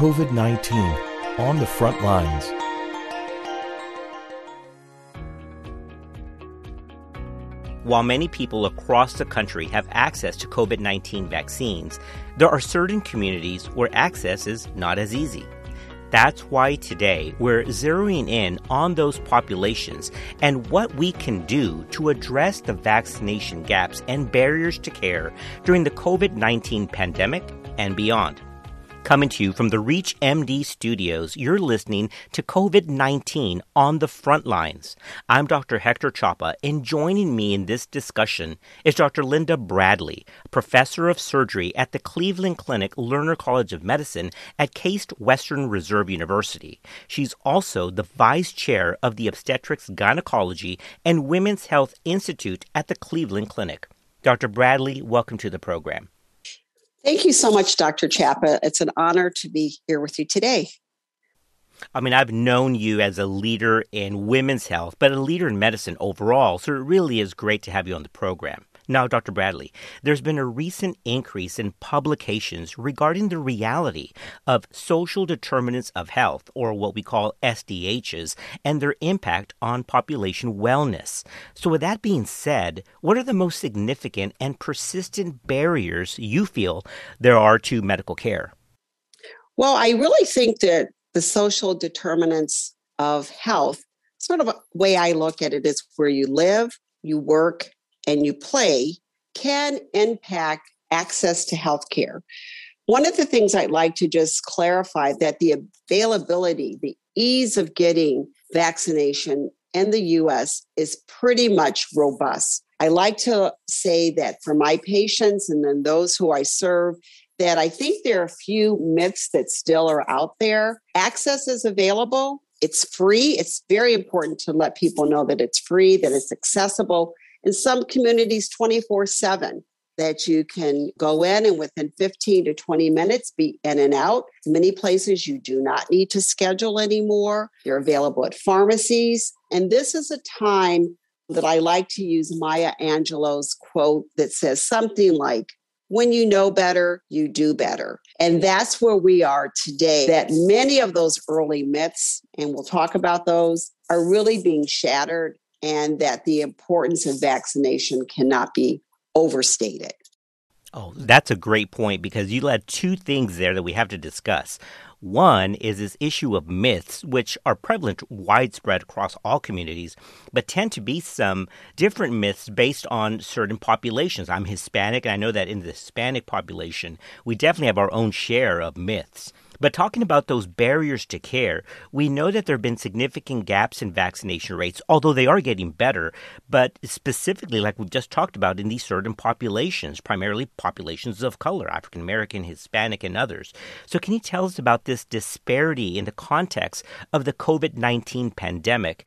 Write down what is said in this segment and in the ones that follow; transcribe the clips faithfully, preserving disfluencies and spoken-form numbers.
COVID nineteen on the front lines. While many people across the country have access to COVID nineteen vaccines, there are certain communities where access is not as easy. That's why today we're zeroing in on those populations and what we can do to address the vaccination gaps and barriers to care during the COVID nineteen pandemic and beyond. Coming to you from the ReachMD studios, you're listening to COVID nineteen on the front lines. I'm Doctor Hector Chapa, and joining me in this discussion is Doctor Linda Bradley, professor of surgery at the Cleveland Clinic Lerner College of Medicine at Case Western Reserve University. She's also the vice chair of the Obstetrics, Gynecology, and Women's Health Institute at the Cleveland Clinic. Doctor Bradley, welcome to the program. Thank you so much, Doctor Chapa. It's an honor to be here with you today. I mean, I've known you as a leader in women's health, but a leader in medicine overall, so it really is great to have you on the program. Now, Doctor Bradley, there's been a recent increase in publications regarding the reality of social determinants of health, or what we call S D Hs, and their impact on population wellness. So with that being said, what are the most significant and persistent barriers you feel there are to medical care? Well, I really think that the social determinants of health, sort of a way I look at it, is where you live, you work, and you play, can impact access to healthcare. One of the things I'd like to just clarify that the availability, the ease of getting vaccination in the U S is pretty much robust. I like to say that for my patients and then those who I serve, that I think there are a few myths that still are out there. Access is available. It's free. It's very important to let people know that it's free, that it's accessible. In some communities, twenty-four seven, that you can go in and within fifteen to twenty minutes be in and out. Many places you do not need to schedule anymore. You're available at pharmacies. And this is a time that I like to use Maya Angelou's quote that says something like, when you know better, you do better. And that's where we are today, that many of those early myths, and we'll talk about those, are really being shattered, and that the importance of vaccination cannot be overstated. Oh, that's a great point, because you led two things there that we have to discuss. One is this issue of myths, which are prevalent widespread across all communities, but tend to be some different myths based on certain populations. I'm Hispanic, and I know that in the Hispanic population, we definitely have our own share of myths. But talking about those barriers to care, we know that there have been significant gaps in vaccination rates, although they are getting better, but specifically, like we've just talked about, in these certain populations, primarily populations of color, African American, Hispanic, and others. So can you tell us about this disparity in the context of the COVID nineteen pandemic?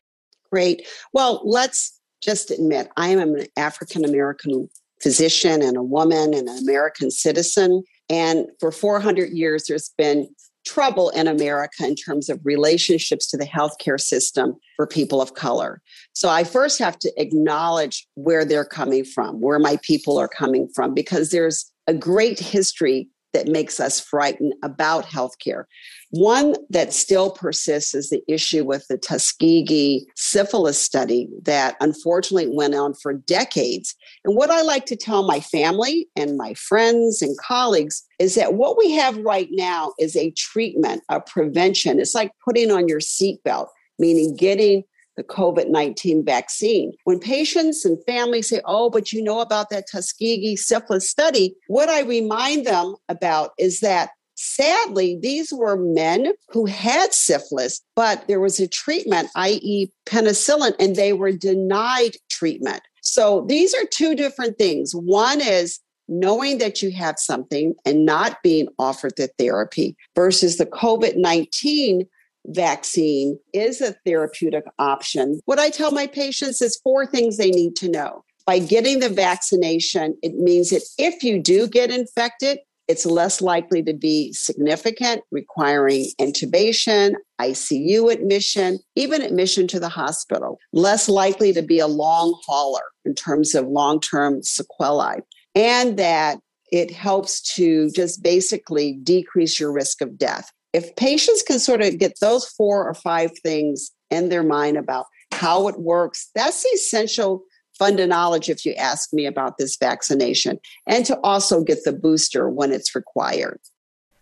Great. Well, let's just admit, I am an African American physician and a woman and an American citizen. And for four hundred years, there's been trouble in America in terms of relationships to the healthcare system for people of color. So I first have to acknowledge where they're coming from, where my people are coming from, because there's a great history that makes us frightened about healthcare. One that still persists is the issue with the Tuskegee syphilis study that unfortunately went on for decades. And what I like to tell my family and my friends and colleagues is that what we have right now is a treatment, a prevention. It's like putting on your seatbelt, meaning getting the COVID nineteen vaccine. When patients and families say, oh, but you know about that Tuskegee syphilis study, what I remind them about is that sadly, these were men who had syphilis, but there was a treatment, that is penicillin, and they were denied treatment. So these are two different things. One is knowing that you have something and not being offered the therapy versus the COVID nineteen vaccine is a therapeutic option. What I tell my patients is four things they need to know. By getting the vaccination, it means that if you do get infected, it's less likely to be significant, requiring intubation, I C U admission, even admission to the hospital, less likely to be a long hauler in terms of long-term sequelae, and that it helps to just basically decrease your risk of death. if patients can sort of get those four or five things in their mind about how it works, that's essential funda knowledge if you ask me about this vaccination, and to also get the booster when it's required.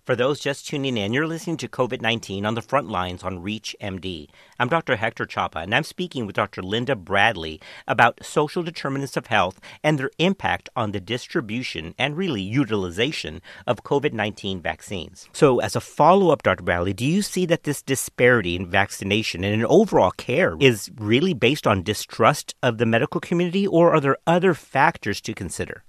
For those just tuning in, you're listening to COVID nineteen on the Front Lines on ReachMD. I'm Doctor Hector Chapa, and I'm speaking with Doctor Linda Bradley about social determinants of health and their impact on the distribution and really utilization of COVID nineteen vaccines. So as a follow-up, Doctor Bradley, do you see that this disparity in vaccination and in overall care is really based on distrust of the medical community, or are there other factors to consider?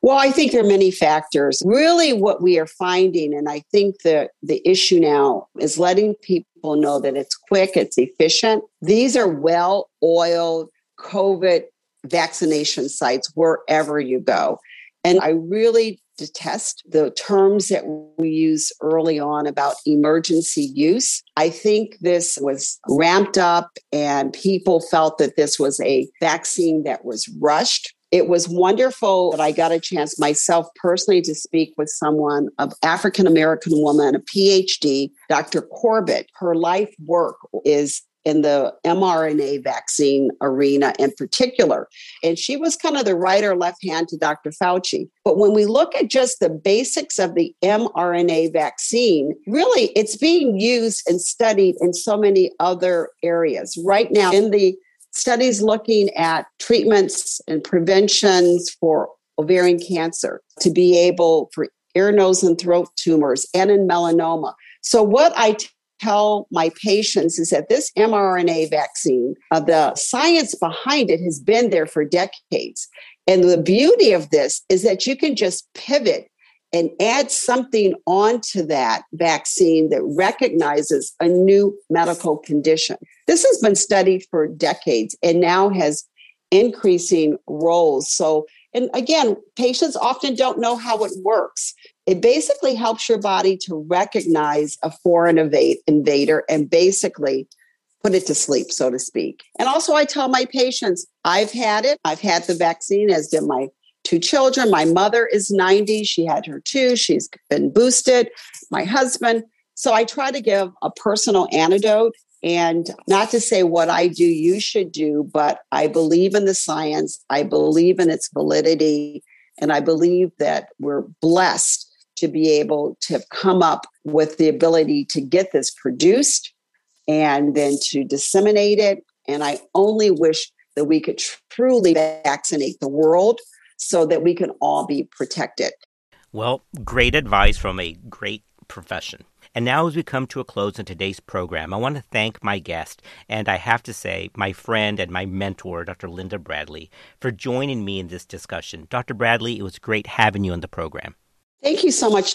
Well, I think there are many factors. Really what we are finding, and I think the, the issue now is letting people know that it's quick, it's efficient. These are well-oiled COVID vaccination sites wherever you go. And I really detest the terms that we use early on about emergency use. I think this was ramped up and people felt that this was a vaccine that was rushed. It was wonderful that I got a chance myself personally to speak with someone, an African-American woman, a P H D, Doctor Corbett. Her life work is in the mRNA vaccine arena in particular. And she was kind of the right or left hand to Doctor Fauci. But when we look at just the basics of the mRNA vaccine, really it's being used and studied in so many other areas. Right now in the studies looking at treatments and preventions for ovarian cancer, to be able for ear, nose, and throat tumors, and in melanoma. So what I t- tell my patients is that this mRNA vaccine, uh, the science behind it has been there for decades. And the beauty of this is that you can just pivot and add something onto that vaccine that recognizes a new medical condition. This has been studied for decades and now has increasing roles. So, and again, patients often don't know how it works. It basically helps your body to recognize a foreign invade, invader and basically put it to sleep, so to speak. And also I tell my patients, I've had it, I've had the vaccine, as did my two children. My mother is ninety. She had her two. She's been boosted. My husband. So I try to give a personal anecdote, and not to say what I do, you should do, but I believe in the science. I believe in its validity. And I believe that we're blessed to be able to have come up with the ability to get this produced and then to disseminate it. And I only wish that we could truly vaccinate the world so that we can all be protected. Well, great advice from a great profession. And now as we come to a close in today's program, I want to thank my guest, and I have to say, my friend and my mentor, Doctor Linda Bradley, for joining me in this discussion. Doctor Bradley, it was great having you on the program. Thank you so much.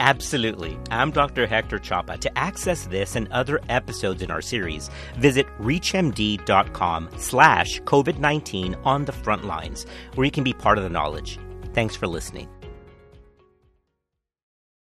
Absolutely. I'm Doctor Hector Chapa. To access this and other episodes in our series, visit ReachMD.com slash COVID-19 on the front lines, where you can be part of the knowledge. Thanks for listening.